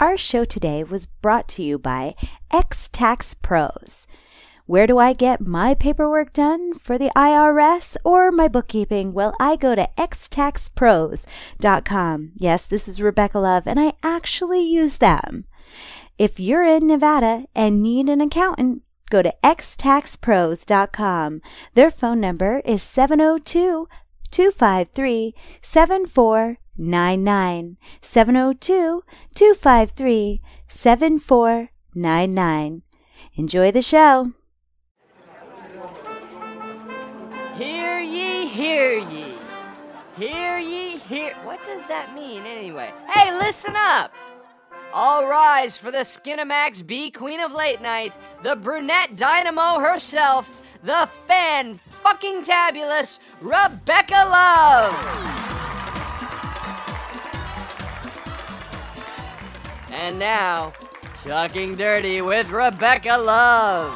Our show today was brought to you by X-Tax Pros. Where do I get my paperwork done for the IRS or my bookkeeping? Well, I go to xtaxpros.com. Yes, this is Rebecca Love, and I actually use them. If you're in Nevada and need an accountant, go to xtaxpros.com. Their phone number is 702-253-7499. 702-253-7499. Enjoy the show. Hear ye, hear ye. Hear ye, hear... What does that mean anyway? Hey, listen up! All rise for the Skinamax B Queen of Late Night, the brunette dynamo herself, the fan-fucking-tabulous Rebecca Love! And now, Talking Dirty with Rebecca Love.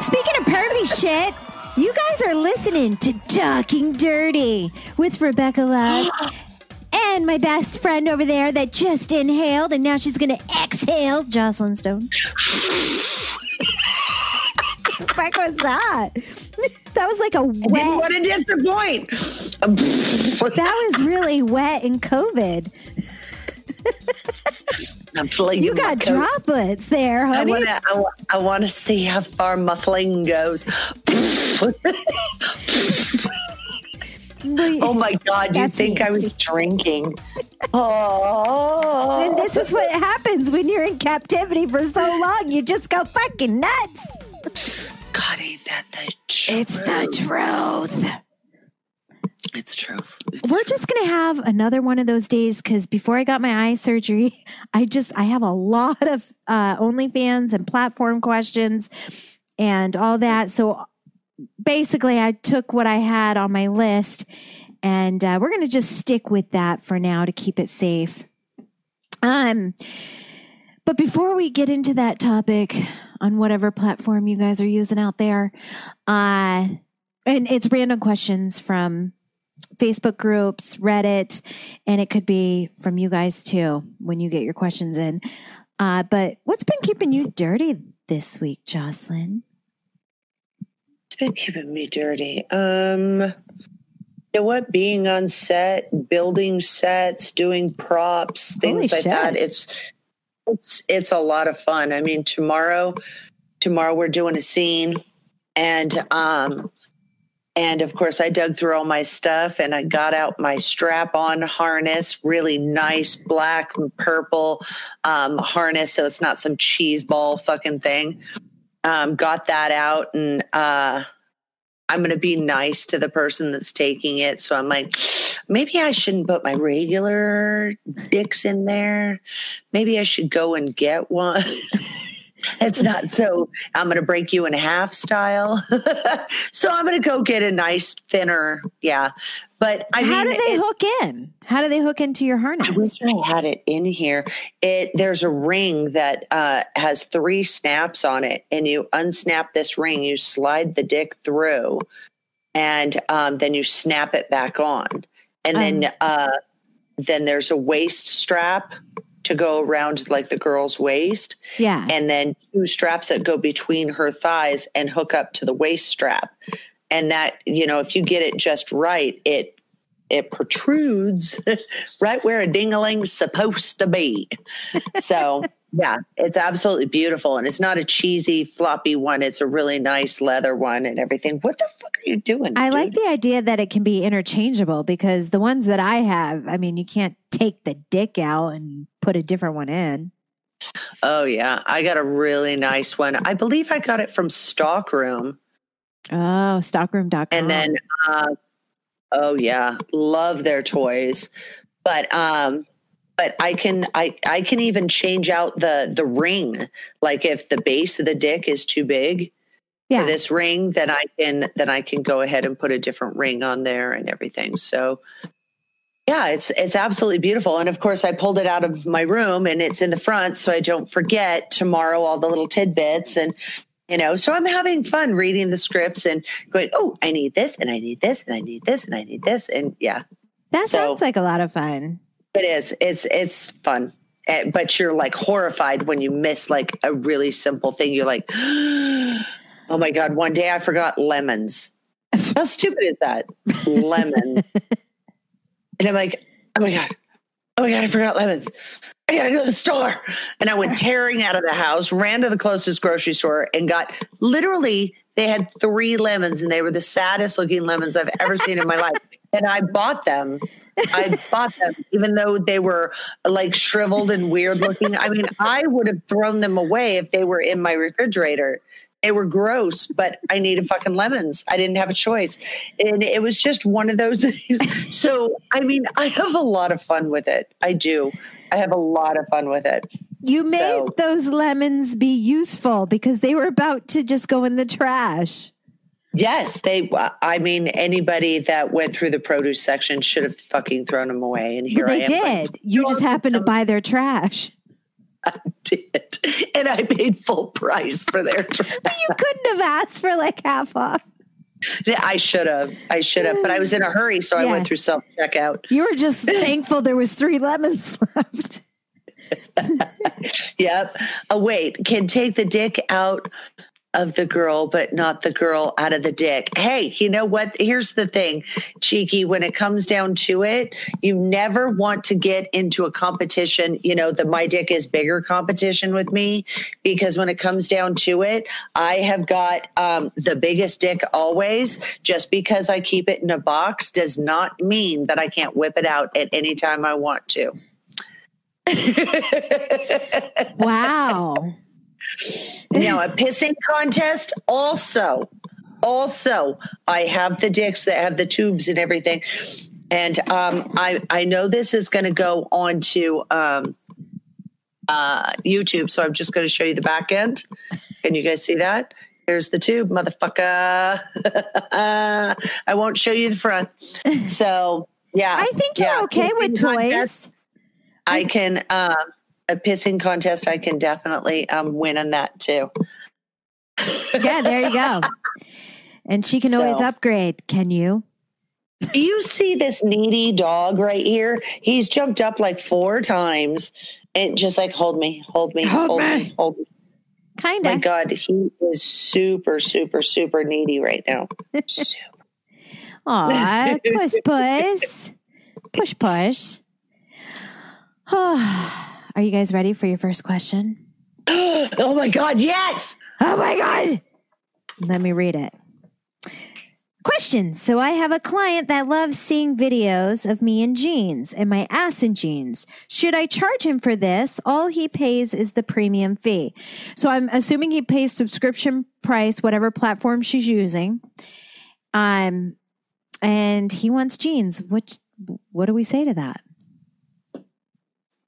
Speaking of pervy shit... You guys are listening to Talking Dirty with Rebecca Love and my best friend over there that just inhaled and now she's going to exhale, Jocelyn Stone. What the fuck was that? That was like a wet. I didn't want to disappoint. That was really wet in COVID. You got droplets there, honey. I want to see how far muffling goes. Oh, my God. You think nasty. I was drinking. Oh. And this is what happens when you're in captivity for so long. You just go fucking nuts. God, ain't that the truth? It's the truth. It's true. We're just going to have another one of those days because before I got my eye surgery, I have a lot of OnlyFans and platform questions and all that. So basically I took what I had on my list and we're going to just stick with that for now to keep it safe. But before we get into that topic on whatever platform you guys are using out there, and it's random questions from Facebook groups, Reddit, and it could be from you guys too when you get your questions in. But what's been keeping you dirty this week, Jocelyn? It's been keeping me dirty. You know what? Being on set, building sets, doing props, things that. It's a lot of fun. I mean, tomorrow we're doing a scene, and of course, I dug through all my stuff and I got out my strap-on harness, really nice black and purple harness. So it's not some cheese ball fucking thing. Got that out and I'm going to be nice to the person that's taking it. So I'm like, maybe I shouldn't put my regular dicks in there. Maybe I should go and get one. It's not so I'm going to break you in half style. So I'm going to go get a nice thinner. Yeah. But I mean, how do they hook in? How do they hook into your harness? I wish I had it in here. There's a ring that has three snaps on it and you unsnap this ring, you slide the dick through and then you snap it back on. And then there's a waist strap to go around like the girl's waist. Yeah. And then two straps that go between her thighs and hook up to the waist strap. And that, you know, if you get it just right, it protrudes right where a ding-a-ling's supposed to be. So yeah, it's absolutely beautiful. And it's not a cheesy floppy one. It's a really nice leather one and everything. What the fuck are you doing? I like the idea that it can be interchangeable because the ones that I have, I mean, you can't take the dick out and put a different one in. Oh yeah. I got a really nice one. I believe I got it from Stockroom. Oh, Stockroom.com. And then, oh yeah. Love their toys. But I can even change out the ring. Like if the base of the dick is too big for this ring, then I can go ahead and put a different ring on there and everything. So yeah, it's absolutely beautiful. And of course I pulled it out of my room and it's in the front so I don't forget tomorrow all the little tidbits and you know, so I'm having fun reading the scripts and going, oh, I need this and I need this and I need this and I need this and yeah. That sounds like a lot of fun. It is. It's fun. but you're like horrified when you miss like a really simple thing. You're like, oh my God, one day I forgot lemons. How stupid is that? Lemon. And I'm like, oh my God, I forgot lemons. I gotta go to the store. And I went tearing out of the house, ran to the closest grocery store and got literally, they had 3 lemons and they were the saddest looking lemons I've ever seen in my life. And I bought them. Even though they were like shriveled and weird looking. I mean, I would have thrown them away if they were in my refrigerator. They were gross, but I needed fucking lemons. I didn't have a choice. And it was just one of those things. So, I mean, I have a lot of fun with it. I do. I have a lot of fun with it. You made those lemons be useful because they were about to just go in the trash. Yes. I mean, anybody that went through the produce section should have fucking thrown them away. And here I am. But they did. You just happened to buy their trash. I did. And I paid full price for their trash. But you couldn't have asked for like half off. I should have. But I was in a hurry, so I went through self-checkout. You were just thankful there was 3 lemons left. Yep. Oh, wait. Can take the dick out of the girl, but not the girl out of the dick. Hey, you know what? Here's the thing, Cheeky, when it comes down to it, you never want to get into a competition, you know, the my dick is bigger competition with me, because when it comes down to it, I have got the biggest dick always. Just because I keep it in a box does not mean that I can't whip it out at any time I want to. Wow. Now, a pissing contest also, I have the dicks that have the tubes and everything. And I know this is going to go on to YouTube, so I'm just going to show you the back end. Can you guys see that? Here's the tube, motherfucker. I won't show you the front. So, yeah. I think you're okay with toys. Contest, I can... a pissing contest, I can definitely win on that too. Yeah, there you go. And she can always upgrade. Can you? Do you see this needy dog right here? He's jumped up like 4 times and just like, hold me. Kind of. My God, he is super, super, super needy right now. Super. Aw, push. Oh. Are you guys ready for your first question? Oh my God, yes! Oh my God! Let me read it. Question. So I have a client that loves seeing videos of me in jeans and my ass in jeans. Should I charge him for this? All he pays is the premium fee. So I'm assuming he pays subscription price, whatever platform she's using. And he wants jeans. What do we say to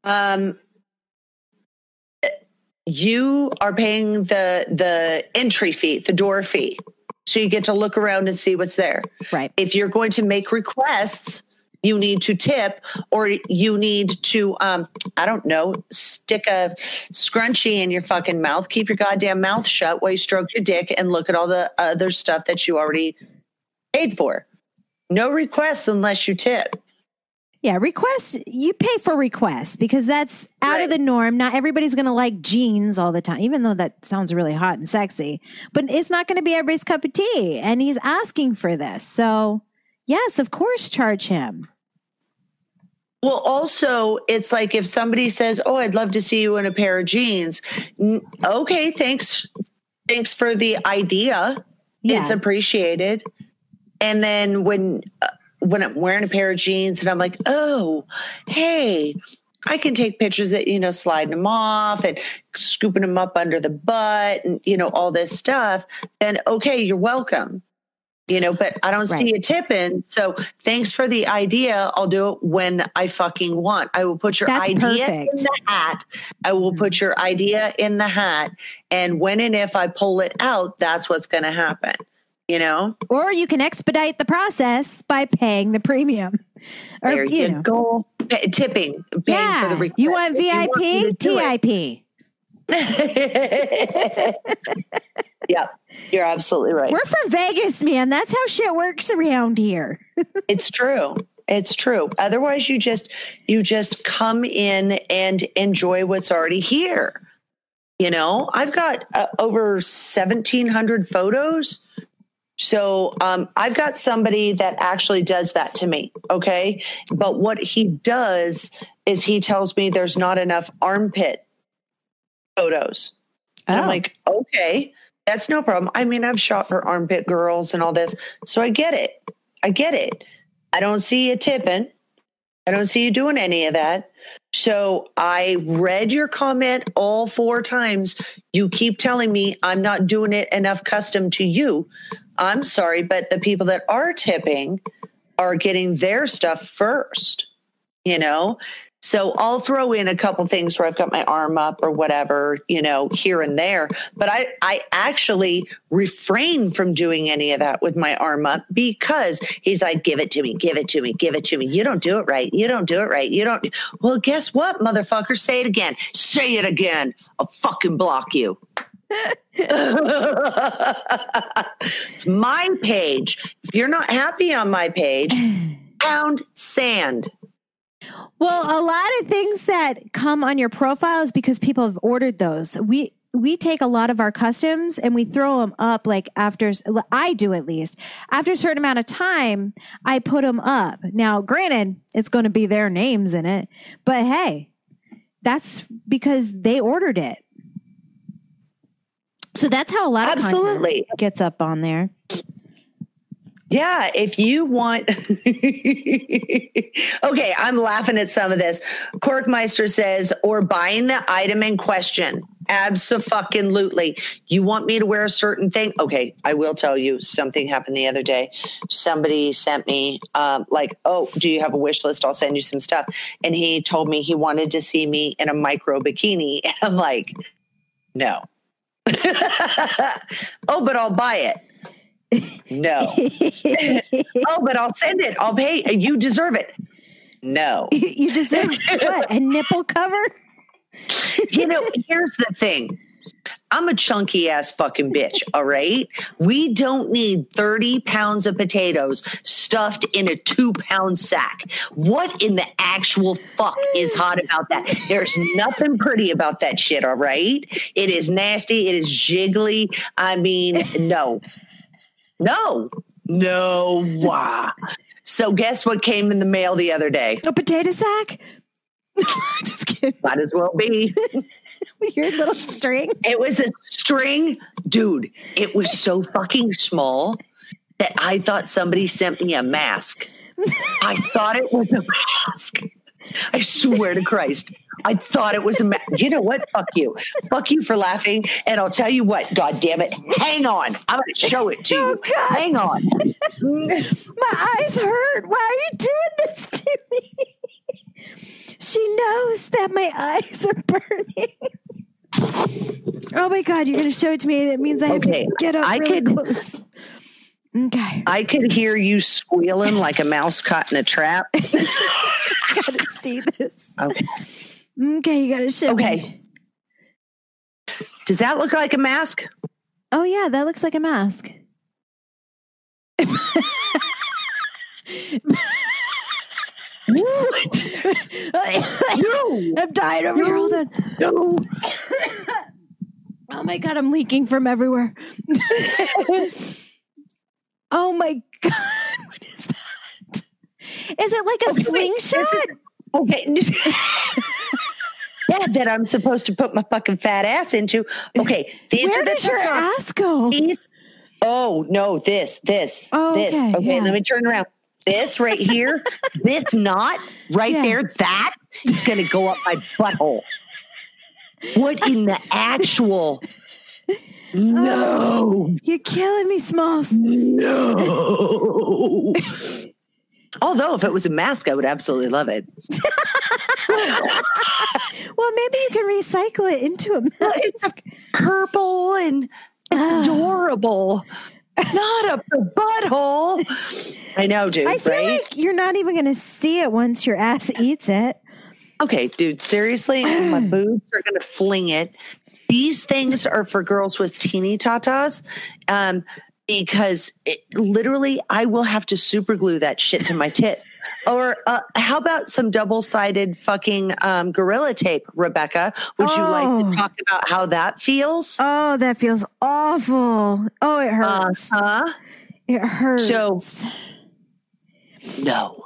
that? You are paying the entry fee, the door fee. So you get to look around and see what's there. Right. If you're going to make requests, you need to tip, or you need to, stick a scrunchie in your fucking mouth. Keep your goddamn mouth shut while you stroke your dick and look at all the other stuff that you already paid for. No requests unless you tip. Yeah, requests, you pay for requests because that's out of the norm. Not everybody's going to like jeans all the time, even though that sounds really hot and sexy. But it's not going to be everybody's cup of tea, and he's asking for this. So, yes, of course, charge him. Well, also, it's like if somebody says, oh, I'd love to see you in a pair of jeans. Okay, thanks for the idea. Yeah. It's appreciated. And then when I'm wearing a pair of jeans and I'm like, oh, hey, I can take pictures that, you know, sliding them off and scooping them up under the butt and, you know, all this stuff, then, okay, you're welcome, you know, but I don't see you tipping. So thanks for the idea. I'll do it when I fucking want. I will put your idea in the hat. I will put your idea in the hat. And when and if I pull it out, that's what's going to happen. You know, or you can expedite the process by paying the premium, or there you know, go tipping, paying for the request. You want VIP, TIP. Yeah, you're absolutely right. We're from Vegas, man. That's how shit works around here. It's true. It's true. Otherwise, you just come in and enjoy what's already here. You know, I've got over 1,700 photos. So I've got somebody that actually does that to me. Okay. But what he does is he tells me there's not enough armpit photos. And I'm like, okay, that's no problem. I mean, I've shot for armpit girls and all this. So I get it. I don't see you tipping. I don't see you doing any of that. So I read your comment all 4 times. You keep telling me I'm not doing it enough custom to you. I'm sorry, but the people that are tipping are getting their stuff first, you know? So I'll throw in a couple things where I've got my arm up or whatever, you know, here and there. But I actually refrain from doing any of that with my arm up because he's like, give it to me. You don't do it right. Well, guess what, motherfucker? Say it again. I'll fucking block you. It's my page. If you're not happy on my page, pound sand. Well, a lot of things that come on your profile is because people have ordered those. We take a lot of our customs and we throw them up, like after, I do at least, after a certain amount of time, I put them up. Now, granted, it's going to be their names in it, but hey, that's because they ordered it. So that's how a lot of content gets up on there. Yeah, if you want. Okay, I'm laughing at some of this. Corkmeister says, or buying the item in question. Abso-fucking-lutely. You want me to wear a certain thing? Okay, I will tell you something happened the other day. Somebody sent me do you have a wish list? I'll send you some stuff. And he told me he wanted to see me in a micro bikini. And I'm like, no. Oh, but I'll buy it. No. Oh, but I'll send it. I'll pay. You deserve it. No. You deserve what? A nipple cover? You know, here's the thing. I'm a chunky ass fucking bitch, all right? We don't need 30 pounds of potatoes stuffed in a 2-pound sack. What in the actual fuck is hot about that? There's nothing pretty about that shit, all right? It is nasty. It is jiggly. I mean, no. Wow. So guess what came in the mail the other day? A potato sack? Just kidding. Might as well be. With your little string? It was a string. Dude, it was so fucking small that I thought somebody sent me a mask. I thought it was a mask. I swear to Christ. I thought it was a mask. You know what? Fuck you. Fuck you for laughing. And I'll tell you what, God damn it. Hang on. I'm going to show it to you. God. Hang on. My eyes hurt. Why are you doing this to me? She knows that my eyes are burning. Oh my God. You're going to show it to me. That means I have to get up close. Okay. I could hear you squealing like a mouse caught in a trap. Gotta see this. Okay, you gotta show me. Does that look like a mask? Oh yeah, that looks like a mask. What? No. I'm dying over here. Hold on. No. Oh my God, I'm leaking from everywhere. Oh my God, what is that? Is it like a slingshot? Yeah, that I'm supposed to put my fucking fat ass into. Okay, these where are the does your ass go? These, oh no, this, oh, this. Okay, yeah. Let me turn around. This right here, this knot right there, that is going to go up my butthole. What in the actual? No. Oh, you're killing me, Smalls. No. Although if it was a mask, I would absolutely love it. Well, maybe you can recycle it into a mask. Well, it's purple and it's adorable. Not up the butthole. I know, dude. I feel like you're not even going to see it once your ass eats it. Okay, dude, seriously, my boobs are going to fling it. These things are for girls with teeny tatas. because it, literally I will have to super glue that shit to my tits. Or how about some double-sided fucking gorilla tape, Rebecca? Would you like to talk about how that feels? Oh, that feels awful. Oh, it hurts. Uh-huh. It hurts. So, no.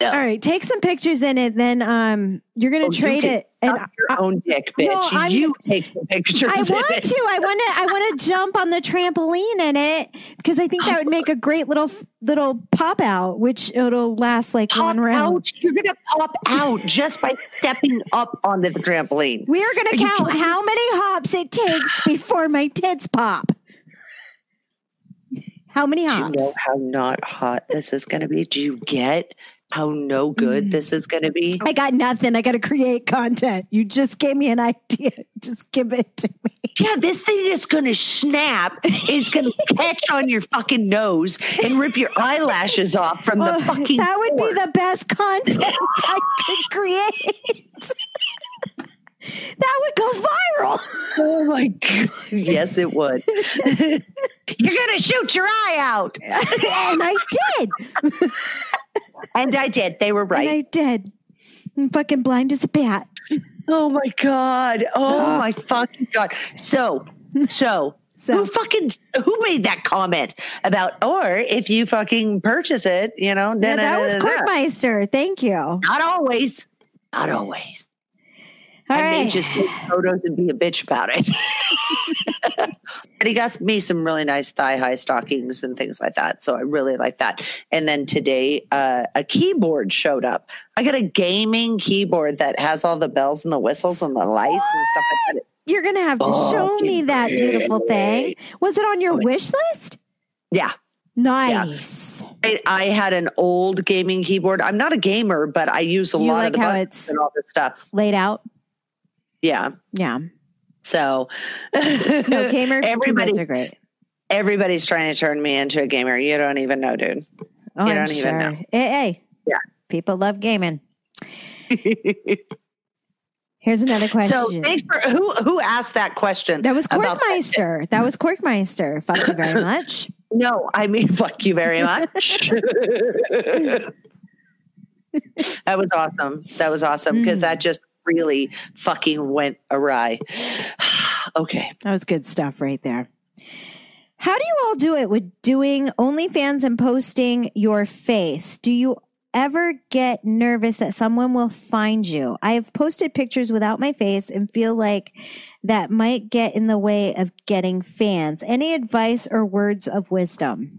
All right, take some pictures in it. Then you're going to trade it. And your own dick, bitch. No, you take some pictures. I want to jump on the trampoline in it because I think that would make a great little pop out, which it'll last like pop one round. Out? You're going to pop out just by stepping up onto the trampoline. We are going to count how many hops it takes before my tits pop. How many hops? Do you know how not hot this is going to be? Do you get how no good this is going to be? I got nothing. I got to create content. You just gave me an idea. Just give it to me. Yeah, this thing is going to snap. It's going to catch on your fucking nose and rip your eyelashes off from the fucking That would be the best content I could create. That would go viral. Oh my God. Yes, it would. You're going to shoot your eye out. And I did. And I did. They were right. And I did. I'm fucking blind as a bat. Oh my God. Oh my fucking God. So who made that comment about, or if you fucking purchase it, you know, then that was Quirkmeister. Thank you. Not always. I may just take photos and be a bitch about it. But he got me some really nice thigh-high stockings and things like that. So I really like that. And then today, a keyboard showed up. I got a gaming keyboard that has all the bells and the whistles and the lights and stuff like that. You're going to have to show me that beautiful thing. Was it on your wish list? Yeah. Nice. Yeah. I had an old gaming keyboard. I'm not a gamer, but I use a lot of the buttons and all this stuff. Laid out. Yeah. Yeah. So no, gamer keyboards are great. Everybody's trying to turn me into a gamer. You don't even know, dude. Oh, you don't even know. Hey. Yeah. People love gaming. Here's another question. So thanks for who asked that question. That was Quirkmeister. Fuck you very much. No, I mean, fuck you very much. That was awesome. Because that just really fucking went awry. Okay. That was good stuff right there. How do you all do it with doing OnlyFans and posting your face? Do you ever get nervous that someone will find you? I have posted pictures without my face and feel like that might get in the way of getting fans. Any advice or words of wisdom?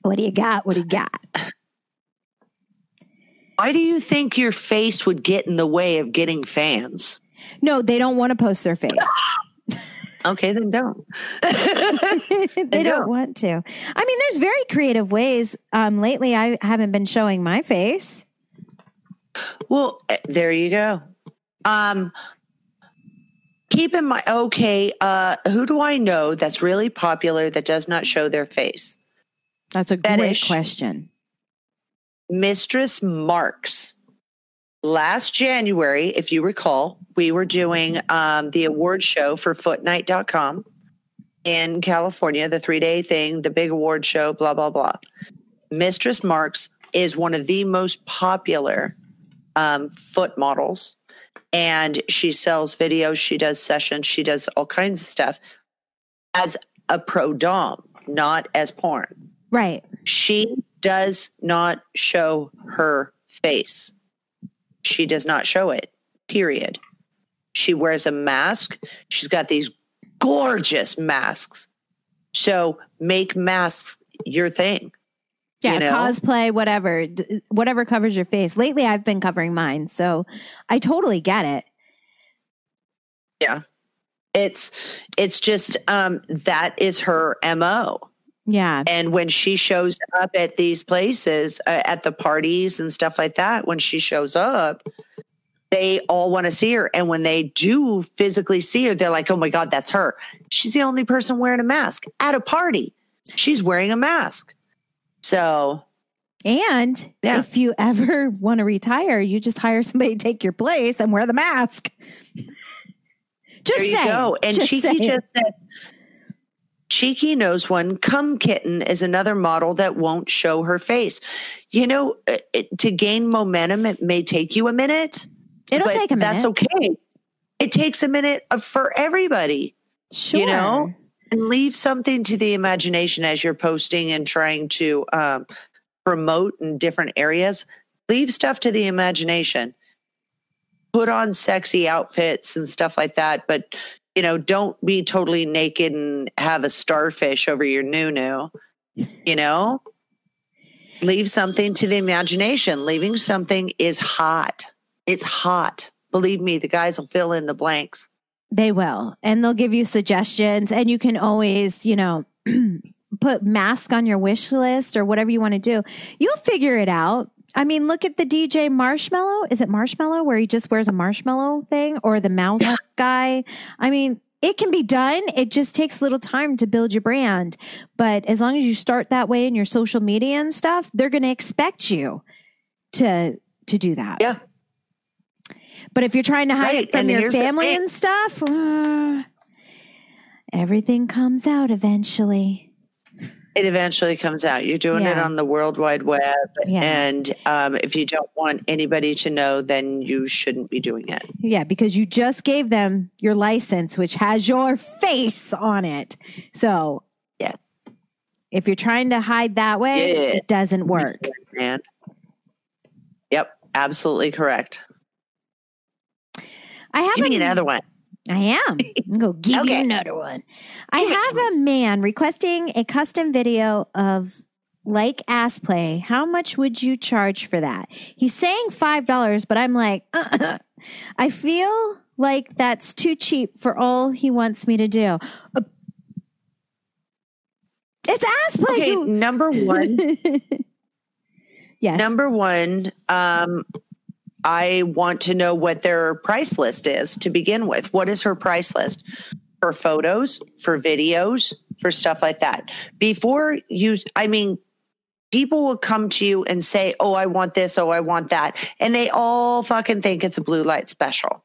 What do you got? Why do you think your face would get in the way of getting fans? No, they don't want to post their face. Okay, then don't. they don't want to. I mean, there's very creative ways. Lately, I haven't been showing my face. Well, there you go. Keep in mind, who do I know that's really popular that does not show their face? That's a great question. Mistress Marks. Last January, if you recall, we were doing the award show for footnight.com in California, the 3-day thing, the big award show, blah, blah, blah. Mistress Marks is one of the most popular foot models, and she sells videos, she does sessions, she does all kinds of stuff as a pro dom, not as porn. Right. She does not show her face. She does not show it, period. She wears a mask. She's got these gorgeous masks. So make masks your thing. Yeah, you know? Cosplay, whatever. Whatever covers your face. Lately, I've been covering mine, so I totally get it. Yeah. It's just that is her MO. Yeah. And when she shows up at these places, at the parties and stuff like that, when she shows up, they all want to see her. And when they do physically see her, they're like, oh my God, that's her. She's the only person wearing a mask at a party. She's wearing a mask. So. And if you ever want to retire, you just hire somebody to take your place and wear the mask. Just there you saying. Go. And just Cheeky saying. Just said, Cheeky knows one. Come Kitten is another model that won't show her face. You know, to gain momentum, it may take you a minute. It'll take a minute. That's okay. It takes a minute for everybody. Sure. You know, and leave something to the imagination as you're posting and trying to promote in different areas. Leave stuff to the imagination. Put on sexy outfits and stuff like that, but you know, don't be totally naked and have a starfish over your nunu. You know, leave something to the imagination. Leaving something is hot. It's hot. Believe me, the guys will fill in the blanks. They will, and they'll give you suggestions. And you can always, you know, put mask on your wish list or whatever you want to do. You'll figure it out. I mean, look at the DJ Marshmello. Is it Marshmello where he just wears a marshmallow thing, or the mouse guy? I mean, it can be done. It just takes little time to build your brand. But as long as you start that way in your social media and stuff, they're going to expect you to do that. Yeah. But if you're trying to hide it from your family and stuff, everything comes out eventually. It eventually comes out. You're doing it on the World Wide Web. Yeah. And if you don't want anybody to know, then you shouldn't be doing it. Yeah, because you just gave them your license, which has your face on it. So yeah, if you're trying to hide that way, it doesn't work. Yep, absolutely correct. Give me another one. I am. I'm going to give you another one. I have a man requesting a custom video of like ass play. How much would you charge for that? He's saying $5, but I'm like, I feel like that's too cheap for all he wants me to do. It's ass play. Okay, number one. Yes. Number one. I want to know what their price list is to begin with. What is her price list for photos, for videos, for stuff like that? Before you, I mean, people will come to you and say, oh, I want this. Oh, I want that. And they all fucking think it's a blue light special.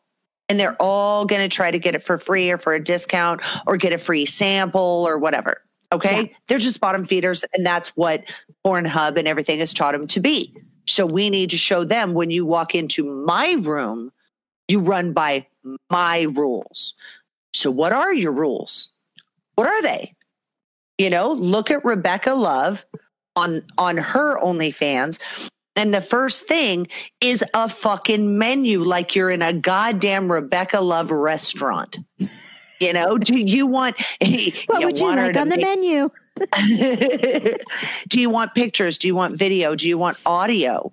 And they're all going to try to get it for free or for a discount or get a free sample or whatever. Okay. Yeah. They're just bottom feeders. And that's what Pornhub and everything has taught them to be. So we need to show them, when you walk into my room, you run by my rules. So what are your rules? What are they? You know, look at Rebecca Love on her OnlyFans. And the first thing is a fucking menu, like you're in a goddamn Rebecca Love restaurant. You know, do you want... What would you like on the menu? Do you want pictures? Do you want video? Do you want audio?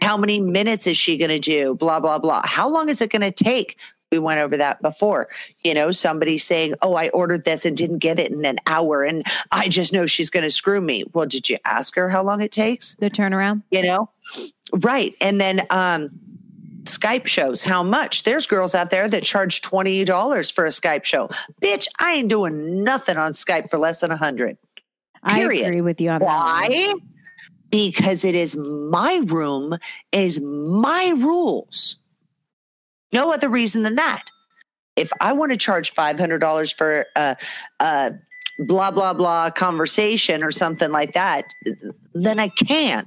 How many minutes is she going to do? Blah, blah, blah. How long is it going to take? We went over that before. You know, somebody saying, oh, I ordered this and didn't get it in an hour, and I just know she's going to screw me. Well, did you ask her how long it takes? The turnaround. You know? Right. And then Skype shows, how much? There's girls out there that charge $20 for a Skype show. Bitch, I ain't doing nothing on Skype for less than $100. Period. I agree with you on that. Why? Because it is my room, it is my rules. No other reason than that. If I want to charge $500 for a blah, blah, blah conversation or something like that, then I can.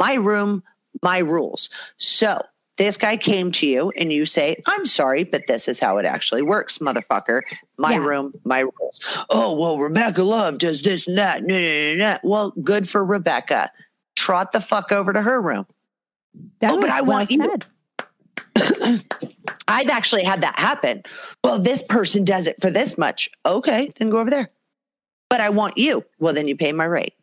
My room, my rules. So this guy came to you and you say, I'm sorry, but this is how it actually works, motherfucker. My room, my rules. Oh, well, Rebecca Love does this and that. Nah, nah, nah, nah. Well, good for Rebecca. Trot the fuck over to her room. That was well said. I've actually had that happen. Well, this person does it for this much. Okay, then go over there. But I want you. Well, then you pay my rate.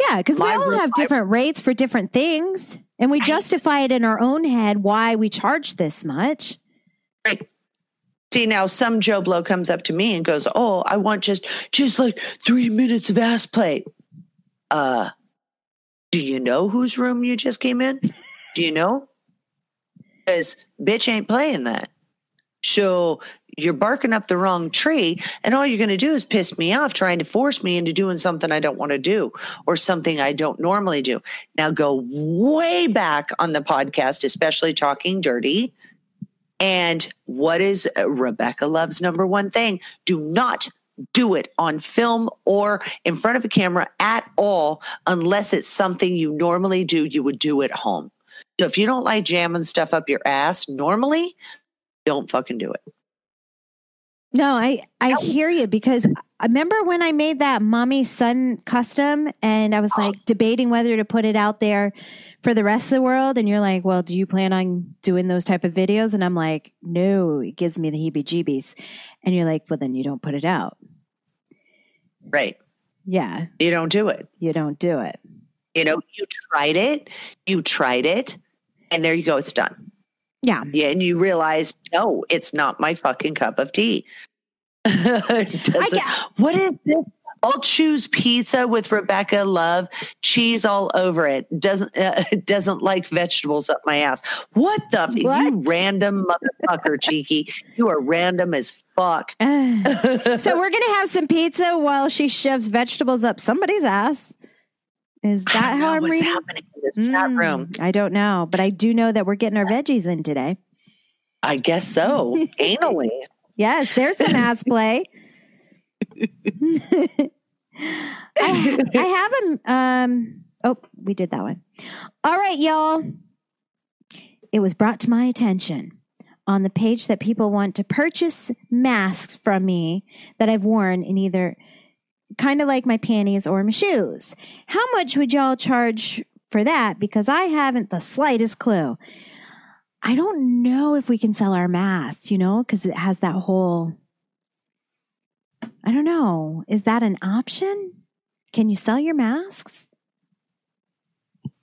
Yeah, because we all have different rates for different things. And we justify it in our own head why we charge this much. Right. See, now some Joe Blow comes up to me and goes, oh, I want just like 3 minutes of ass play. Do you know whose room you just came in? Do you know? Because bitch ain't playing that. So you're barking up the wrong tree, and all you're going to do is piss me off trying to force me into doing something I don't want to do or something I don't normally do. Now go way back on the podcast, especially Talking Dirty, And what is Rebecca Love's number one thing? Do not do it on film or in front of a camera at all, unless it's something you normally do, you would do at home. So if you don't like jamming stuff up your ass normally, don't fucking do it. No, I hear you, because I remember when I made that mommy son custom and I was like debating whether to put it out there for the rest of the world. And you're like, well, do you plan on doing those type of videos? And I'm like, no, it gives me the heebie-jeebies. And you're like, well, then you don't put it out. Right. Yeah. You don't do it. You don't do it. You know, you tried it and there you go. It's done. Yeah. Yeah. And you realize, no, it's not my fucking cup of tea. What is this? I'll choose pizza with Rebecca Love, cheese all over it. Doesn't like vegetables up my ass. What the fuck? You random motherfucker, Cheeky. You are random as fuck. So we're going to have some pizza while she shoves vegetables up somebody's ass. Is that how I'm reading? Happening in this chat room? I don't know, but I do know that we're getting our veggies in today. I guess so. Anally. Yes, there's some ass play. I have a... oh, we did that one. All right, y'all. It was brought to my attention on the page that people want to purchase masks from me that I've worn in either... kind of like my panties or my shoes. How much would y'all charge for that? Because I haven't the slightest clue. I don't know if we can sell our masks, you know, because it has that whole, I don't know. Is that an option? Can you sell your masks?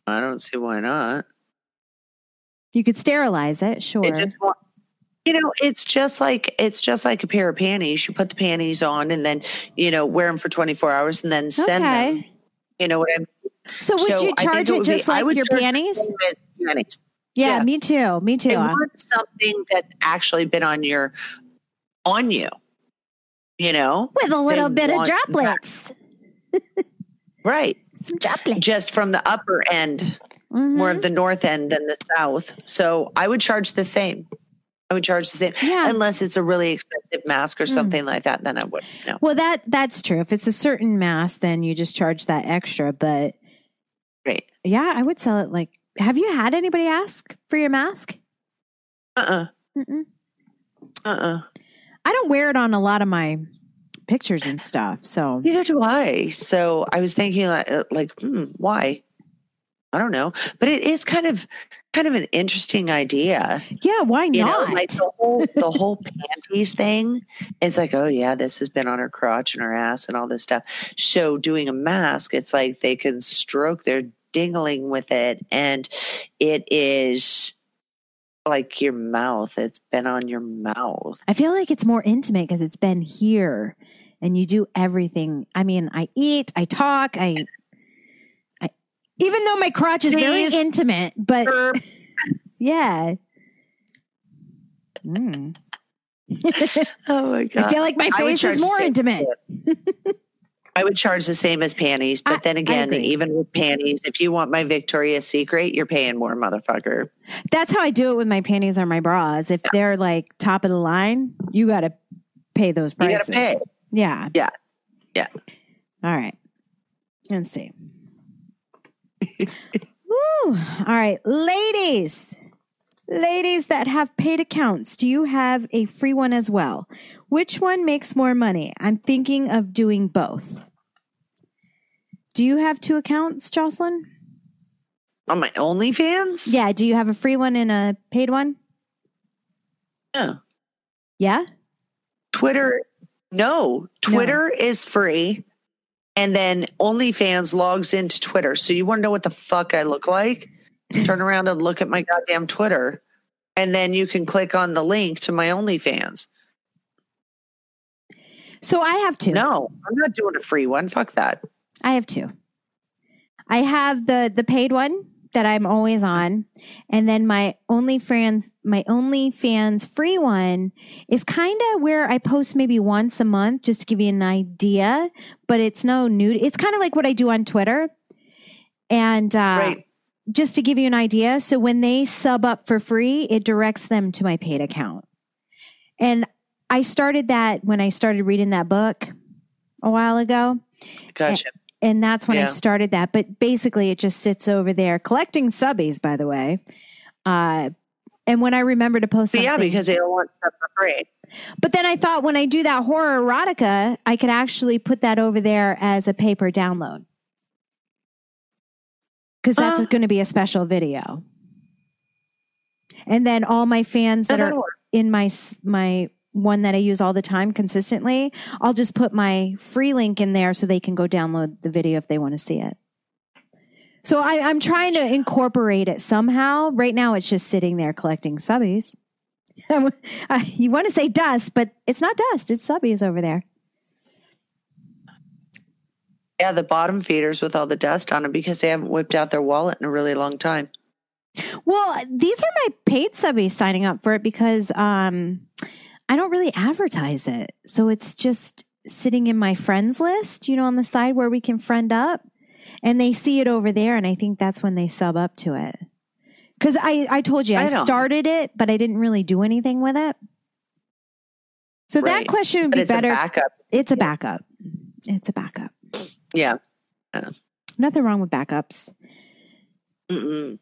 I don't see why not. You could sterilize it. Sure. You know, it's just like a pair of panties. You put the panties on and then, you know, wear them for 24 hours and then send them. You know what I mean? So would you charge it just like your panties? Yeah, me too. Me too. I want something that's actually been on you, you know? With a little bit of droplets. Right. Some droplets. Just from the upper end, more of the north end than the south. So I would charge the same. I would charge the same, unless it's a really expensive mask or something like that. Then I would. No. Well, that's true. If it's a certain mask, then you just charge that extra. But right, yeah, I would sell it. Like, have you had anybody ask for your mask? I don't wear it on a lot of my pictures and stuff. So neither do I. So I was thinking, why? I don't know, but it is kind of an interesting idea. Yeah, why not? You know, like the whole panties thing. It's like, oh yeah, this has been on her crotch and her ass and all this stuff. So doing a mask, it's like they can stroke their dingling with it, and it is like your mouth. It's been on your mouth. I feel like it's more intimate because it's been here, and you do everything. I mean, I eat, I talk, even though my crotch is very intimate, but yeah. Oh my God. I feel like my face is more intimate. I would charge the same as panties, but then again, even with panties, if you want my Victoria's Secret, you're paying more, motherfucker. That's how I do it with my panties or my bras. If they're like top of the line, you got to pay those prices. You got to pay. Yeah. Yeah. Yeah. All right. Let's see. Woo. All right, ladies that have paid accounts, do you have a free one as well? Which one makes more money? I'm thinking of doing both. Do you have two accounts, Jocelyn? On my OnlyFans? Yeah, do you have a free one and a paid one? Yeah. Yeah? Twitter, no. Twitter is free. And then OnlyFans logs into Twitter. So you want to know what the fuck I look like? Turn around and look at my goddamn Twitter. And then you can click on the link to my OnlyFans. So I have two. No, I'm not doing a free one. Fuck that. I have two. I have the paid one that I'm always on. And then my OnlyFans free one is kind of where I post maybe once a month, just to give you an idea, but it's no nude. It's kind of like what I do on Twitter. And, right. just to give you an idea, so when they sub up for free, it directs them to my paid account. And I started that when I started reading that book a while ago. Gotcha. And that's when I started that. But basically, it just sits over there collecting subbies, by the way. And when I remember to post something. Yeah, because they don't want stuff for free. But then I thought when I do that horror erotica, I could actually put that over there as a paper download. Because that's going to be a special video. And then all my fans that are in my one that I use all the time consistently, I'll just put my free link in there so they can go download the video if they want to see it. So I'm trying to incorporate it somehow. Right now, it's just sitting there collecting subbies. You want to say dust, but it's not dust. It's subbies over there. Yeah, the bottom feeders with all the dust on them because they haven't whipped out their wallet in a really long time. Well, these are my paid subbies signing up for it because I don't really advertise it. So it's just sitting in my friends list, you know, on the side where we can friend up. And they see it over there, and I think that's when they sub up to it. Because I told you, I started it, but I didn't really do anything with it. So that question would be better. It's a backup. It's a backup. It's a backup. Yeah. Nothing wrong with backups. Mm-mm.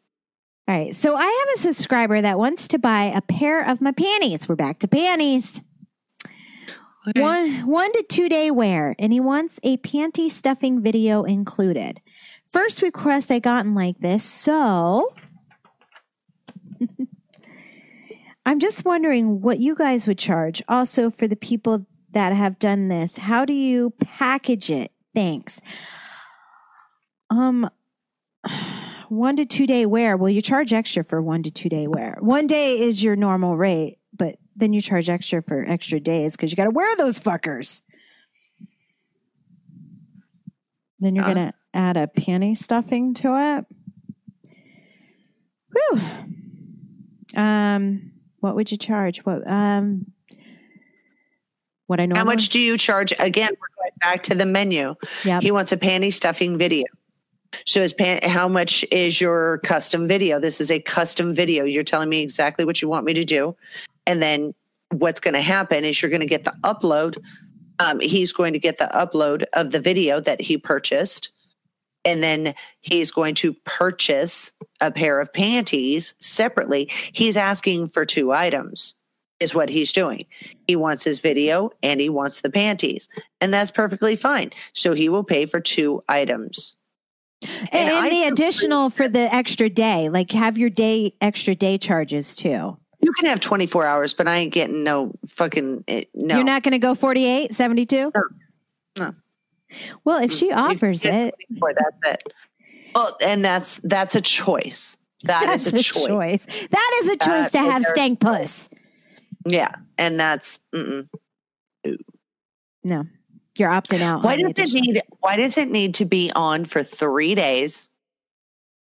All right. So I have a subscriber that wants to buy a pair of my panties. We're back to panties. Okay. One to 2 day wear. And he wants a panty stuffing video included. First request I gotten like this. So I'm just wondering what you guys would charge. Also, for the people that have done this, how do you package it? Thanks. 1 to 2 day wear. Well, you charge extra for 1 to 2 day wear. 1 day is your normal rate, but then you charge extra for extra days because you got to wear those fuckers. Then you're going to add a panty stuffing to it. Whew. What would you charge? What I know. How much do you charge? Again, we're going back to the menu. Yep. He wants a panty stuffing video. So how much is your custom video? This is a custom video. You're telling me exactly what you want me to do. And then what's going to happen is you're going to get the upload. He's going to get the upload of the video that he purchased. And then he's going to purchase a pair of panties separately. He's asking for two items is what he's doing. He wants his video and he wants the panties. And that's perfectly fine. So he will pay for two items. And the additional for the extra day, like have your day extra day charges too. You can have 24 hours, but I ain't getting no fucking no. You're not going to go 48, 72? No. Well, if she offers it. That's it. Well, and that's a choice. That's is a choice. That is a choice to have stank puss. Yeah, and that's no. You're opting out. Why does it need to be on for 3 days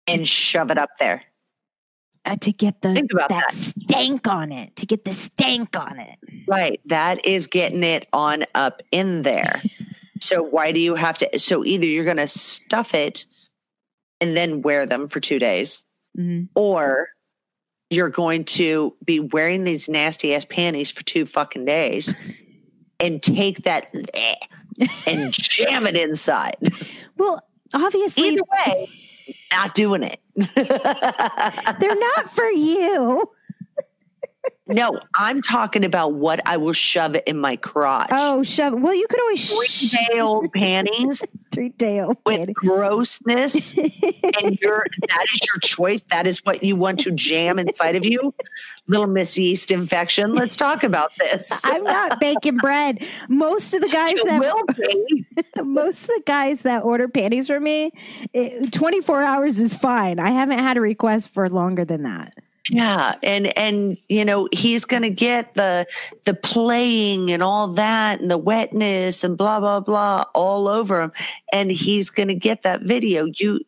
and shove it up there? To get that stank on it. To get the stank on it. Right. That is getting it on up in there. So why do you have to? So either you're going to stuff it and then wear them for 2 days, or you're going to be wearing these nasty ass panties for 2 fucking days. And take that and jam it inside. Well, obviously. Either way, not doing it. They're not for you. No, I'm talking about what I will shove in my crotch. Oh, shove. Well, you could always shove. 3-day-old panties. 3-day-old panties. With grossness. And that is your choice. That is what you want to jam inside of you. Little Miss Yeast infection. Let's talk about this. I'm not baking bread. Most of the guys that order panties from me, 24 hours is fine. I haven't had a request for longer than that. Yeah, and you know, he's going to get the playing and all that and the wetness and blah, blah, blah all over him. And he's going to get that video. You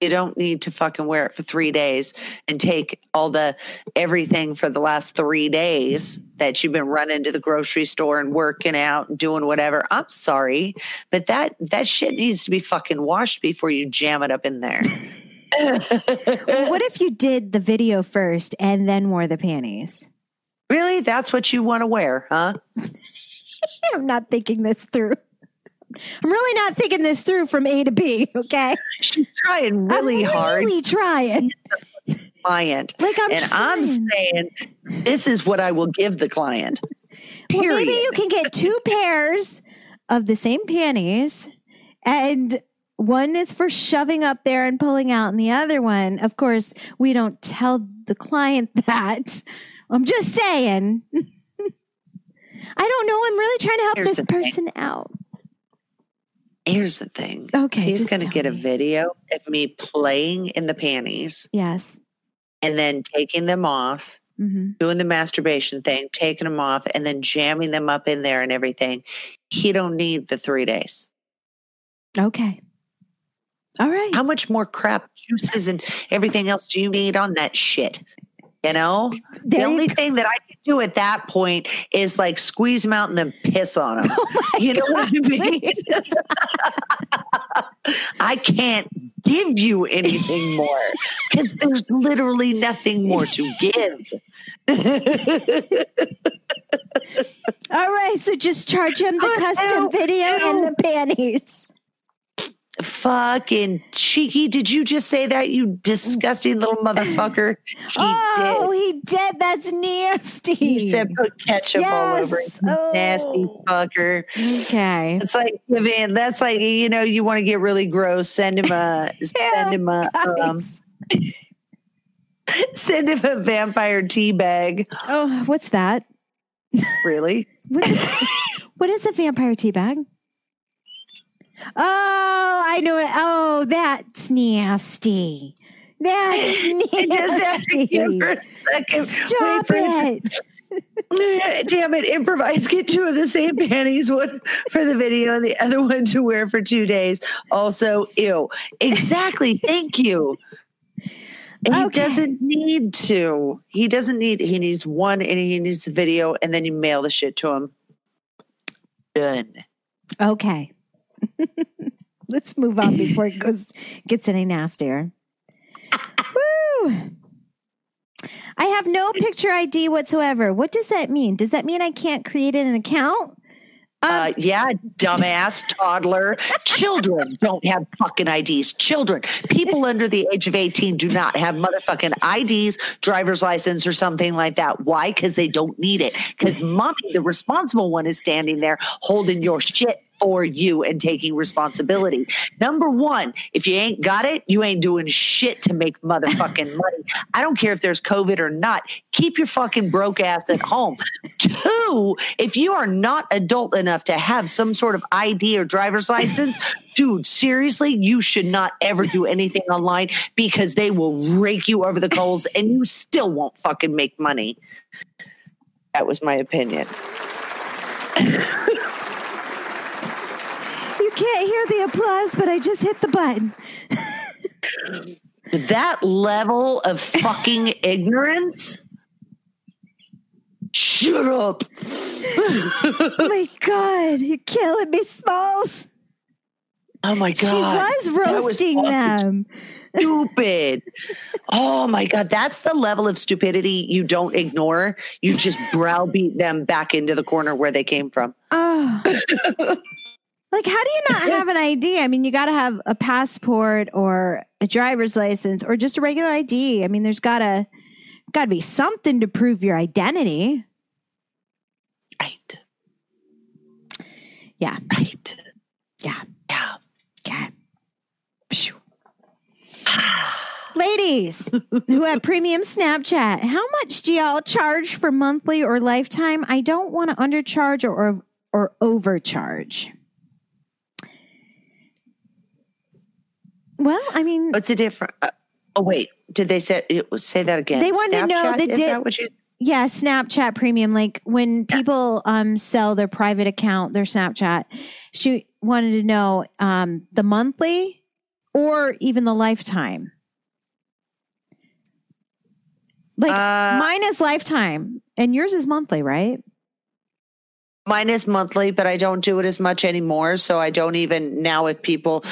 You don't need to fucking wear it for 3 days and take all the everything for the last 3 days that you've been running to the grocery store and working out and doing whatever. I'm sorry, but that shit needs to be fucking washed before you jam it up in there. Well, what if you did the video first and then wore the panties? Really? That's what you want to wear, huh? I'm not thinking this through. I'm really not thinking this through from A to B, okay? She's trying really hard. I'm really trying. Client. I'm saying this is what I will give the client. Period. Well, maybe you can get 2 pairs of the same panties, and one is for shoving up there and pulling out, and the other one, of course, we don't tell the client that. I'm just saying. I don't know. I'm really trying to help this person out. Here's the thing. Okay. He's going to get a video of me playing in the panties. Yes. And then taking them off, doing the masturbation thing, taking them off, and then jamming them up in there and everything. He don't need the 3 days. Okay. All right. How much more crap, juices, and everything else do you need on that shit? You know, the only thing that I can do at that point is like squeeze them out and then piss on them. What I mean? I can't give you anything more because there's literally nothing more to give. All right. So just charge him the custom video and the panties. Fucking cheeky. Did you just say that, you disgusting little motherfucker? He did. That's nasty. He said put ketchup all over it. Nasty fucker. Okay. It's like, man, that's like, you want to get really gross. Send him a vampire tea bag. Oh, what's that? Really? What is a vampire tea bag? Oh, I know it. Oh, that's nasty. That's nasty. Stop it. Damn it. Improvise. Get 2 of the same panties, one for the video and the other one to wear for 2 days. Also, ew. Exactly. Thank you. He needs one, and he needs the video, and then you mail the shit to him. Done. Okay. Let's move on before it gets any nastier. Woo! I have no picture ID whatsoever. What does that mean? Does that mean I can't create an account? Yeah, dumbass, toddler. Children don't have fucking IDs. Children. People under the age of 18 do not have motherfucking IDs, driver's license, or something like that. Why? Because they don't need it. Because mommy, the responsible one, is standing there holding your shit for you and taking responsibility. Number one, if you ain't got it, you ain't doing shit to make motherfucking money. I don't care if there's COVID or not. Keep your fucking broke ass at home. 2, if you are not adult enough to have some sort of ID or driver's license, dude, seriously, you should not ever do anything online because they will rake you over the coals and you still won't fucking make money. That was my opinion. Can't hear the applause, but I just hit the button. That level of fucking ignorance. Shut up. My God, you're killing me, Smalls. Oh my God. She was roasting them. Stupid. Oh my God. That's the level of stupidity you don't ignore. You just browbeat them back into the corner where they came from. Oh. Like, how do you not have an ID? I mean, you got to have a passport or a driver's license or just a regular ID. I mean, there's got to be something to prove your identity. Right. Yeah. Right. Yeah. Yeah. Okay. Ladies who have premium Snapchat, how much do y'all charge for monthly or lifetime? I don't want to undercharge or overcharge. Well, I mean, what's the difference? Wait, did they say that again? They want to know the difference. Yeah, Snapchat Premium. Like when people sell their private account, their Snapchat. She wanted to know the monthly or even the Lifetime. Like mine is Lifetime and yours is monthly, right? Mine is monthly, but I don't do it as much anymore. So I don't even now if people,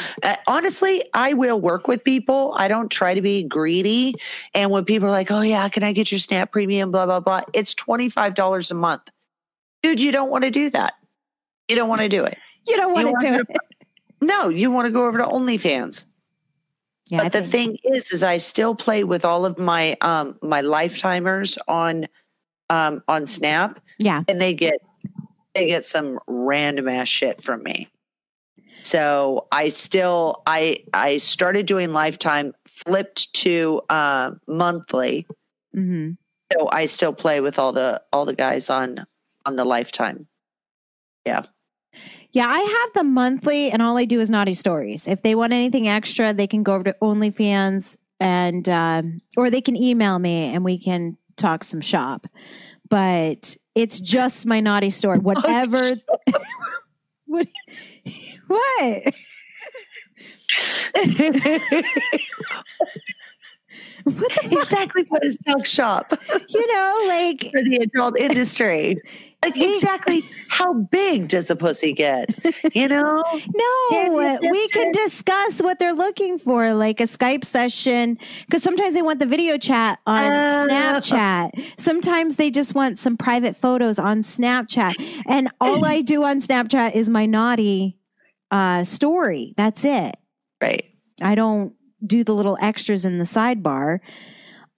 honestly, I will work with people. I don't try to be greedy. And when people are like, oh yeah, can I get your Snap Premium, blah, blah, blah. It's $25 a month. Dude, you don't want to do that. You don't want to do it. You don't want to do it. No, you want to go over to OnlyFans. Yeah, but the thing is I still play with all of my my Lifetimers on Snap. Yeah. And they get some random ass shit from me. So I started doing Lifetime, flipped to monthly. Mm-hmm. So I still play with all the guys on the Lifetime. Yeah. Yeah, I have the monthly and all I do is naughty stories. If they want anything extra, they can go over to OnlyFans and or they can email me and we can talk some shop. But it's just my naughty story. Whatever. What? What the fuck? Exactly what is talk shop? You know, like for the adult industry. Like exactly how big does a pussy get? You know? No, we can discuss what they're looking for, like a Skype session. Because sometimes they want the video chat on Snapchat. Sometimes they just want some private photos on Snapchat. And all I do on Snapchat is my naughty story. That's it. Right. I don't do the little extras in the sidebar.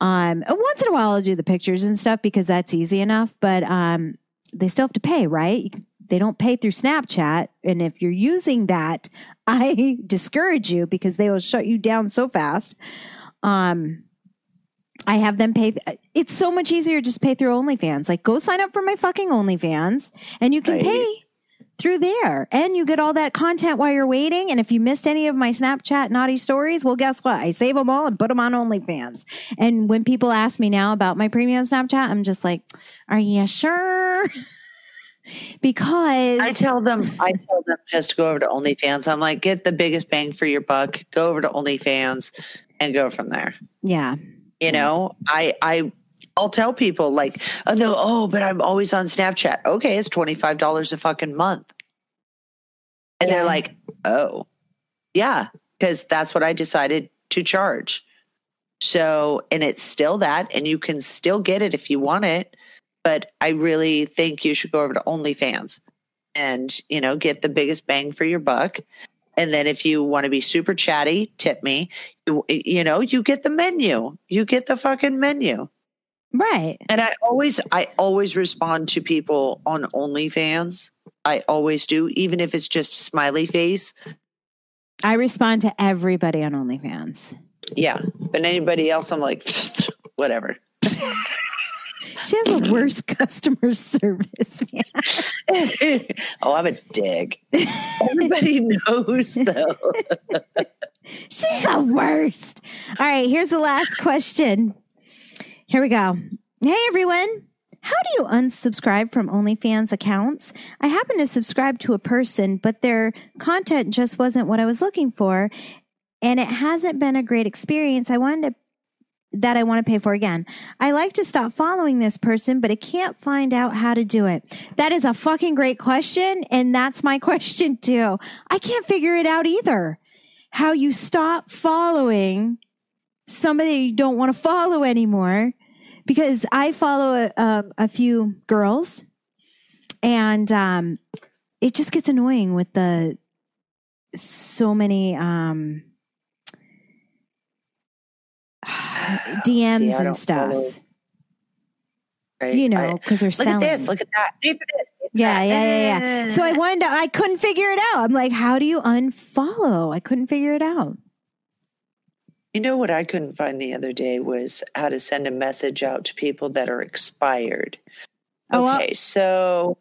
And once in a while I'll do the pictures and stuff because that's easy enough, but they still have to pay, right? They don't pay through Snapchat. And if you're using that, I discourage you because they will shut you down so fast. I have them pay. It's so much easier just pay through OnlyFans. Like go sign up for my fucking OnlyFans and you can pay through there and you get all that content while you're waiting. And if you missed any of my Snapchat naughty stories, well, guess what? I save them all and put them on OnlyFans. And when people ask me now about my premium Snapchat, I'm just like, are you sure? Because I tell them just to go over to OnlyFans. I'm like, get the biggest bang for your buck, go over to OnlyFans and go from there. Yeah. You know, I'll tell people like, oh, no, oh, but I'm always on Snapchat. Okay, it's $25 a fucking month. And they're like, oh, yeah, because that's what I decided to charge. So, and it's still that, and you can still get it if you want it. But I really think you should go over to OnlyFans and, you know, get the biggest bang for your buck. And then if you want to be super chatty, tip me, you know, you get the menu. You get the fucking menu. Right. And I always respond to people on OnlyFans. I always do, even if it's just a smiley face. I respond to everybody on OnlyFans. Yeah. But anybody else, I'm like, whatever. She has the worst customer service. Oh, I'm a dig. Everybody knows, though. She's the worst. All right. Here's the last question. Here we go. Hey, everyone. How do you unsubscribe from OnlyFans accounts? I happened to subscribe to a person, but their content just wasn't what I was looking for, and it hasn't been a great experience that I want to pay for again. I like to stop following this person, but I can't find out how to do it. That is a fucking great question, and that's my question, too. I can't figure it out either. How you stop following somebody you don't want to follow anymore, because I follow a few girls and it just gets annoying with the so many DMs and stuff, right? You know, because they're selling. Look at that. Yeah. So I couldn't figure it out. I'm like, how do you unfollow? I couldn't figure it out. You know what I couldn't find the other day was how to send a message out to people that are expired. Okay, so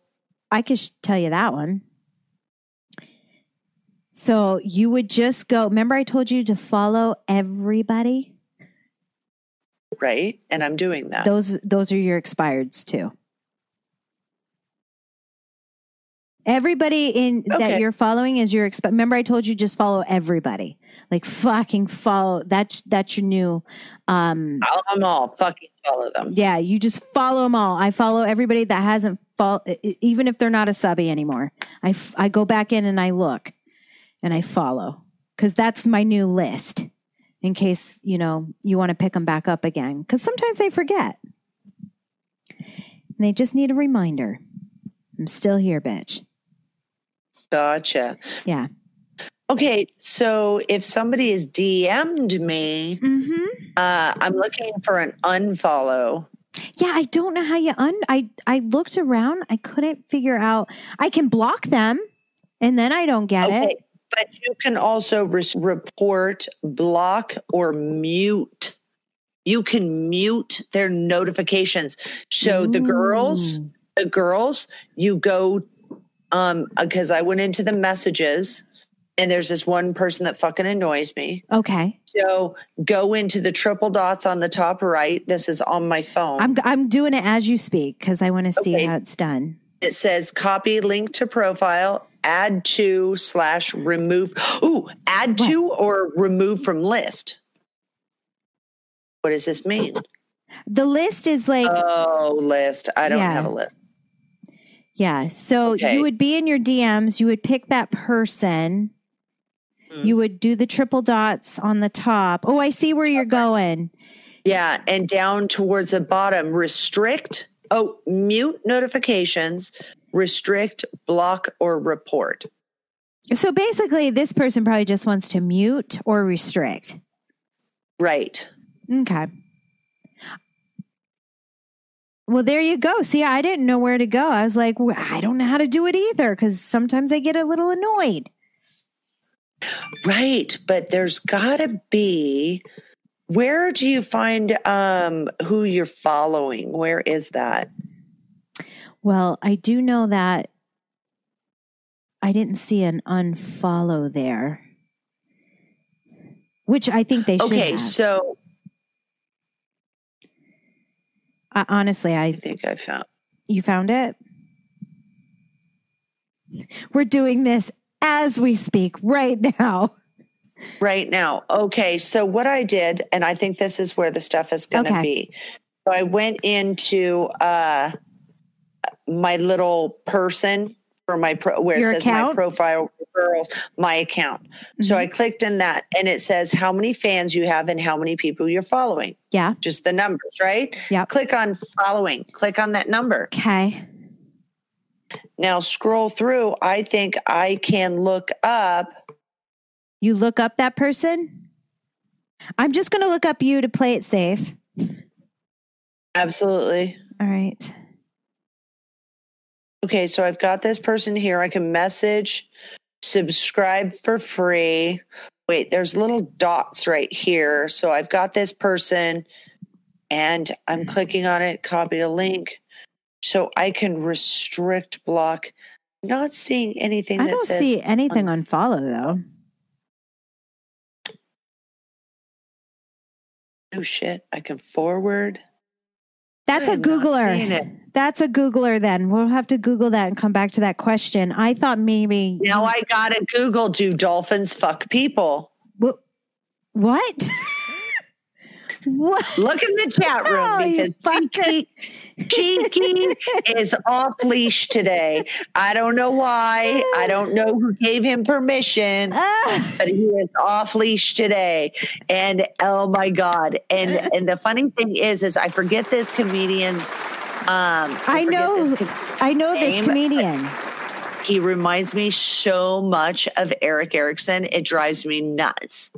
I could tell you that one. So you would just go, remember I told you to follow everybody? Right, and I'm doing that. Those are your expireds too. Everybody in that you're following is your expect. Remember, I told you just follow everybody. Like fucking follow. That's your new. Follow them all. Fucking follow them. Yeah, you just follow them all. I follow everybody that hasn't even if they're not a subby anymore. I go back in and I look, and I follow because that's my new list. In case you want to pick them back up again, because sometimes they forget. And they just need a reminder. I'm still here, bitch. Gotcha. Yeah. Okay, so if somebody has DM'd me, I'm looking for an unfollow. Yeah, I don't know how you I looked around. I couldn't figure out. I can block them, and then I don't get it. But you can also report, block, or mute. You can mute their notifications. So the girls, you go, because I went into the messages and there's this one person that fucking annoys me. Okay. So go into the triple dots on the top right. This is on my phone. I'm doing it as you speak because I want to see how it's done. It says copy link to profile, add to / remove. Ooh, add to or remove from list. What does this mean? The list is like... Oh, list. I don't have a list. Yeah. So you would be in your DMs. You would pick that person. Mm. You would do the triple dots on the top. Oh, I see where you're going. Yeah. And down towards the bottom, restrict. Oh, mute notifications, restrict, block, or report. So basically, this person probably just wants to mute or restrict. Right. Okay. Well, there you go. See, I didn't know where to go. I was like, I don't know how to do it either because sometimes I get a little annoyed. Right. But there's got to be, where do you find who you're following? Where is that? Well, I do know that I didn't see an unfollow there, which I think they should have. So... honestly, I think I found. You found it? We're doing this as we speak right now. Right now. Okay. So what I did, and I think this is where the stuff is going to be. So I went into my little person for my where it says account? My profile referrals, my account. Mm-hmm. So I clicked in that and it says how many fans you have and how many people you're following. Yeah. Just the numbers, right? Yeah. Click on following. Click on that number. Okay. Now scroll through. I think I can look up. You look up that person? I'm just going to look up you to play it safe. Absolutely. All right. Okay, so I've got this person here. I can message, subscribe for free. Wait, there's little dots right here. So I've got this person and I'm clicking on it, copy a link. So I can restrict, block. I'm not seeing anything that says... I don't see anything on follow, though. Oh, shit. I can forward... That's a Googler. That's a Googler then. We'll have to Google that and come back to that question. I thought maybe... Now I got to Google, do dolphins fuck people? What? What? Look in the chat room because Cheeky is off leash today. I don't know why. I don't know who gave him permission, but he is off leash today. And oh my God. And the funny thing is I forget this comedian's I know this comedian. He reminds me so much of Eric Erickson. It drives me nuts.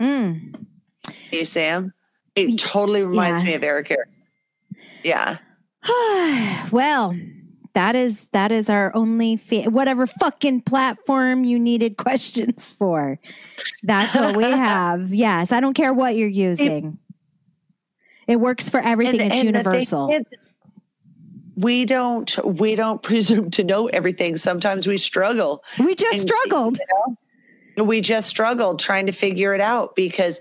Mm. You see him? It totally reminds me of Eric. Yeah. Well, that is our only whatever fucking platform you needed questions for. That's what we have. Yes, I don't care what you're using. It works for everything. It's universal. We don't presume to know everything. Sometimes we struggle. We just struggled trying to figure it out because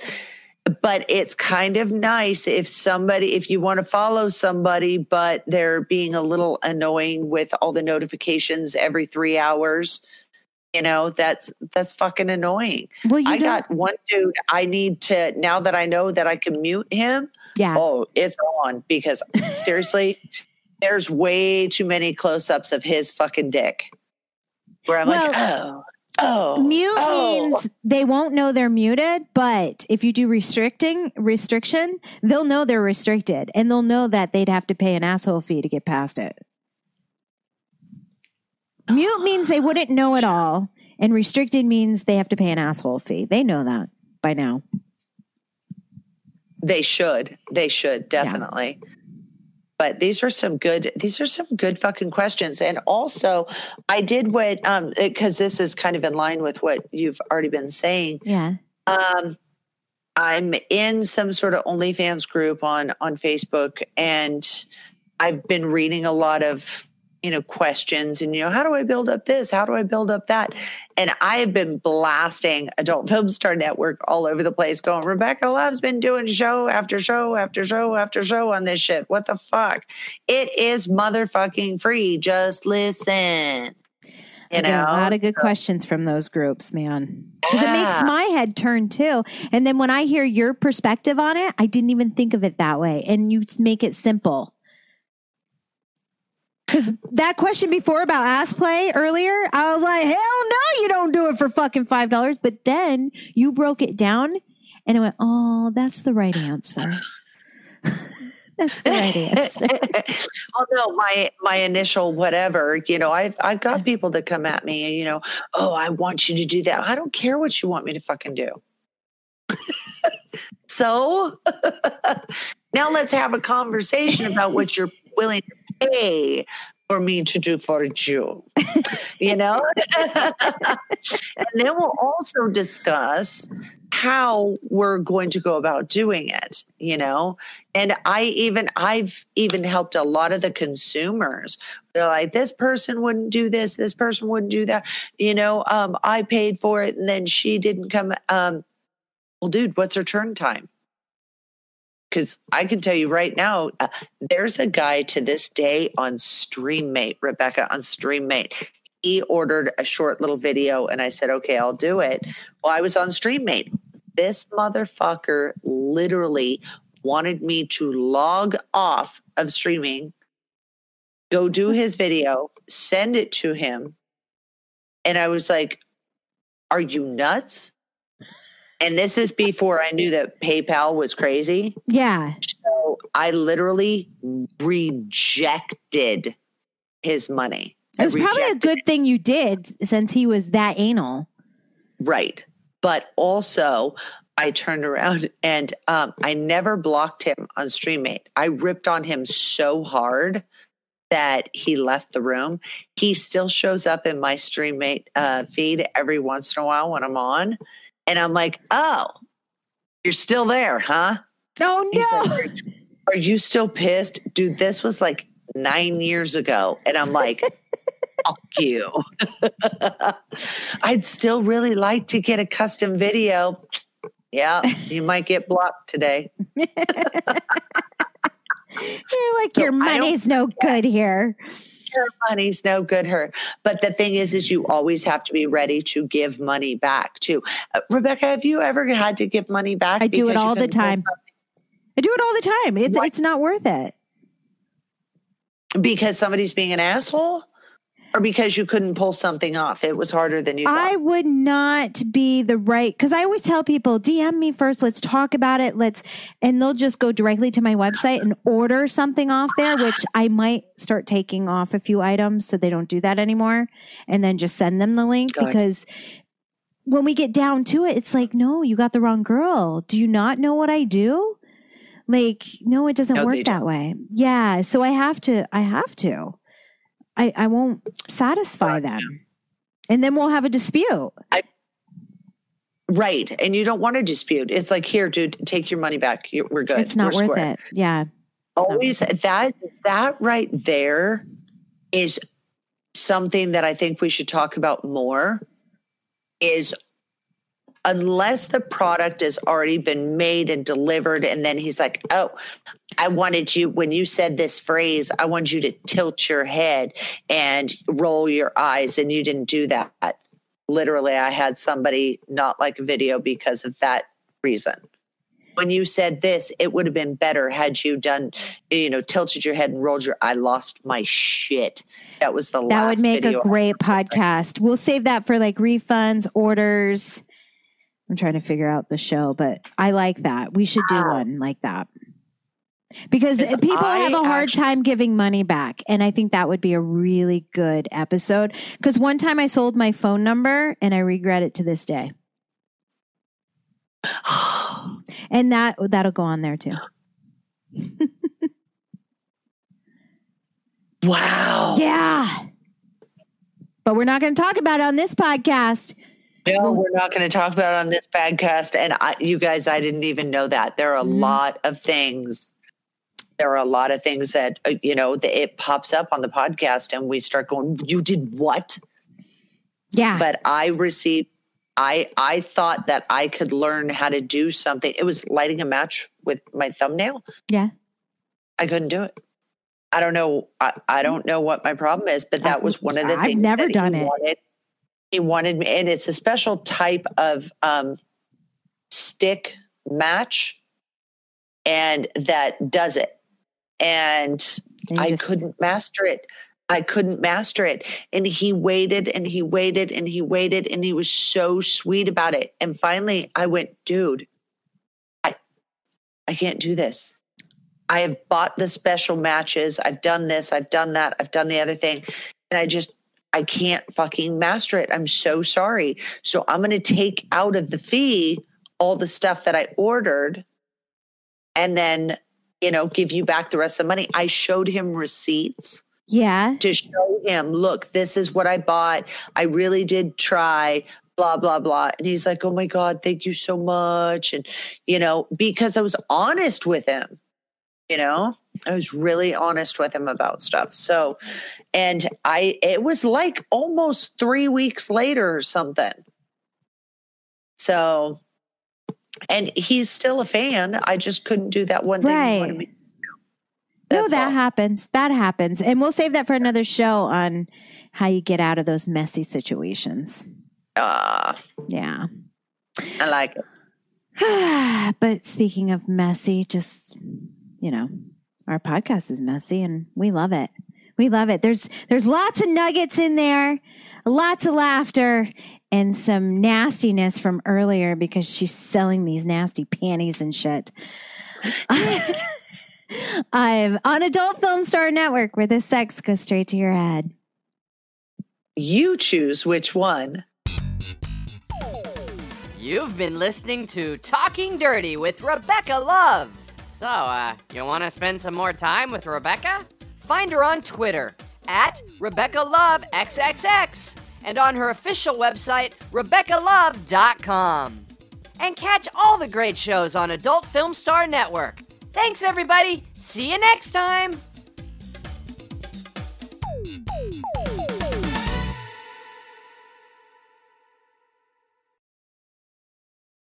But it's kind of nice if you want to follow somebody, but they're being a little annoying with all the notifications every 3 hours, that's fucking annoying. Well, I got one dude I need to, now that I know that I can mute him. Yeah. Oh, it's on, because seriously, there's way too many close-ups of his fucking dick where I'm mute means they won't know they're muted, but if you do restriction, they'll know they're restricted, and they'll know that they'd have to pay an asshole fee to get past it. Mute means they wouldn't know at all, and restricted means they have to pay an asshole fee. They know that by now. They should definitely. Yeah. But these are some good fucking questions. And also I did what, cause this is kind of in line with what you've already been saying. Yeah. I'm in some sort of OnlyFans group on Facebook, and I've been reading a lot of, questions and, how do I build up this? How do I build up that? And I have been blasting Adult Film Star Network all over the place going, Rebecca Love's been doing show after show after show after show on this shit. What the fuck? It is motherfucking free. Just listen. I get a lot of good questions from those groups, man. Because it makes my head turn too. And then when I hear your perspective on it, I didn't even think of it that way. And you make it simple. Because that question before about ass play earlier, I was like, hell no, you don't do it for fucking $5. But then you broke it down and I went, oh, that's the right answer. That's the right answer. Although my initial whatever, I've got people that come at me, oh, I want you to do that. I don't care what you want me to fucking do. So now let's have a conversation about what you're willing to pay for me to do for you, And then we'll also discuss how we're going to go about doing it, And I've even helped a lot of the consumers. They're like, this person wouldn't do this. This person wouldn't do that. I paid for it, and then she didn't come. Well, dude, what's her turn time? Because I can tell you right now, there's a guy to this day on StreamMate, Rebecca, on StreamMate. He ordered a short little video, and I said, okay, I'll do it. Well, I was on StreamMate. This motherfucker literally wanted me to log off of streaming, go do his video, send it to him. And I was like, are you nuts? And this is before I knew that PayPal was crazy. Yeah. So I literally rejected his money. It was probably a good thing you did, since he was that anal. Right. But also, I turned around and I never blocked him on StreamMate. I ripped on him so hard that he left the room. He still shows up in my StreamMate feed every once in a while when I'm on. And I'm like, oh, you're still there, huh? Oh, no. Like, are you still pissed? Dude, this was like 9 years ago. And I'm like, fuck you. I'd still really like to get a custom video. Yeah, you might get blocked today. You're like, your money's no good here. Your money's no good her. But the thing is you always have to be ready to give money back too. Rebecca, have you ever had to give money back? I do it all the time. I do it all the time. It's not worth it. Because somebody's being an asshole? Or because you couldn't pull something off? It was harder than you thought. I would not be the right, because I always tell people, DM me first. Let's talk about it. And they'll just go directly to my website and order something off there, which I might start taking off a few items so they don't do that anymore. And then just send them the link, because when we get down to it, it's like, no, you got the wrong girl. Do you not know what I do? Like, no, it doesn't work that way. Yeah. So I have to. I won't satisfy them. And then we'll have a dispute. Right. And you don't want to dispute. It's like, here, dude, take your money back. We're good. It's not worth it. Yeah. Always that right there is something that I think we should talk about more, is unless the product has already been made and delivered. And then he's like, oh, I wanted you, when you said this phrase, I wanted you to tilt your head and roll your eyes, and you didn't do that. Literally, I had somebody not like a video because of that reason. When you said this, it would have been better had you done, you know, tilted your head and rolled your, I lost my shit. That was the last video. That would make a great podcast. We'll save that for like refunds, orders. I'm trying to figure out the show, but I like that. We should do one like that. Because people have a hard time giving money back. And I think that would be a really good episode. Because one time I sold my phone number and I regret it to this day. And that'll go on there too. Wow. Yeah. But we're not going to talk about it on this podcast. No, we're not going to talk about it on this podcast. And you guys, I didn't even know that. There are a lot of things. There are a lot of things that, you know, it pops up on the podcast and we start going, you did what? Yeah. But I received, I thought that I could learn how to do something. It was lighting a match with my thumbnail. Yeah. I couldn't do it. I don't know. I don't know what my problem is, but that was one of the things I've never done it. He wanted me, and it's a special type of stick match, and that does it. And I couldn't master it. I couldn't master it. And he waited and he waited and he waited, and he was so sweet about it. And finally I went, dude, I can't do this. I have bought the special matches. I've done this. I've done that. I've done the other thing. And I can't fucking master it. I'm so sorry. So I'm going to take out of the fee all the stuff that I ordered and then, you know, give you back the rest of the money. I showed him receipts. Yeah. To show him, look, this is what I bought. I really did try, blah, blah, blah. And he's like, oh my God, thank you so much. And, you know, because I was honest with him, you know, I was really honest with him about stuff. So, and it was like almost 3 weeks later or something. So, and he's still a fan. I just couldn't do that one thing. Right. He wanted me. That happens. That happens. And we'll save that for another show on how you get out of those messy situations. Yeah. I like it. But speaking of messy, just, you know, our podcast is messy and we love it. We love it. There's lots of nuggets in there, lots of laughter, and some nastiness from earlier because she's selling these nasty panties and shit. I'm on Adult Film Star Network, where the sex goes straight to your head. You choose which one. You've been listening to Talking Dirty with Rebecca Love. So, you want to spend some more time with Rebecca? Find her on Twitter at RebeccaLoveXXX and on her official website, RebeccaLove.com. And catch all the great shows on Adult Film Star Network. Thanks, everybody. See you next time.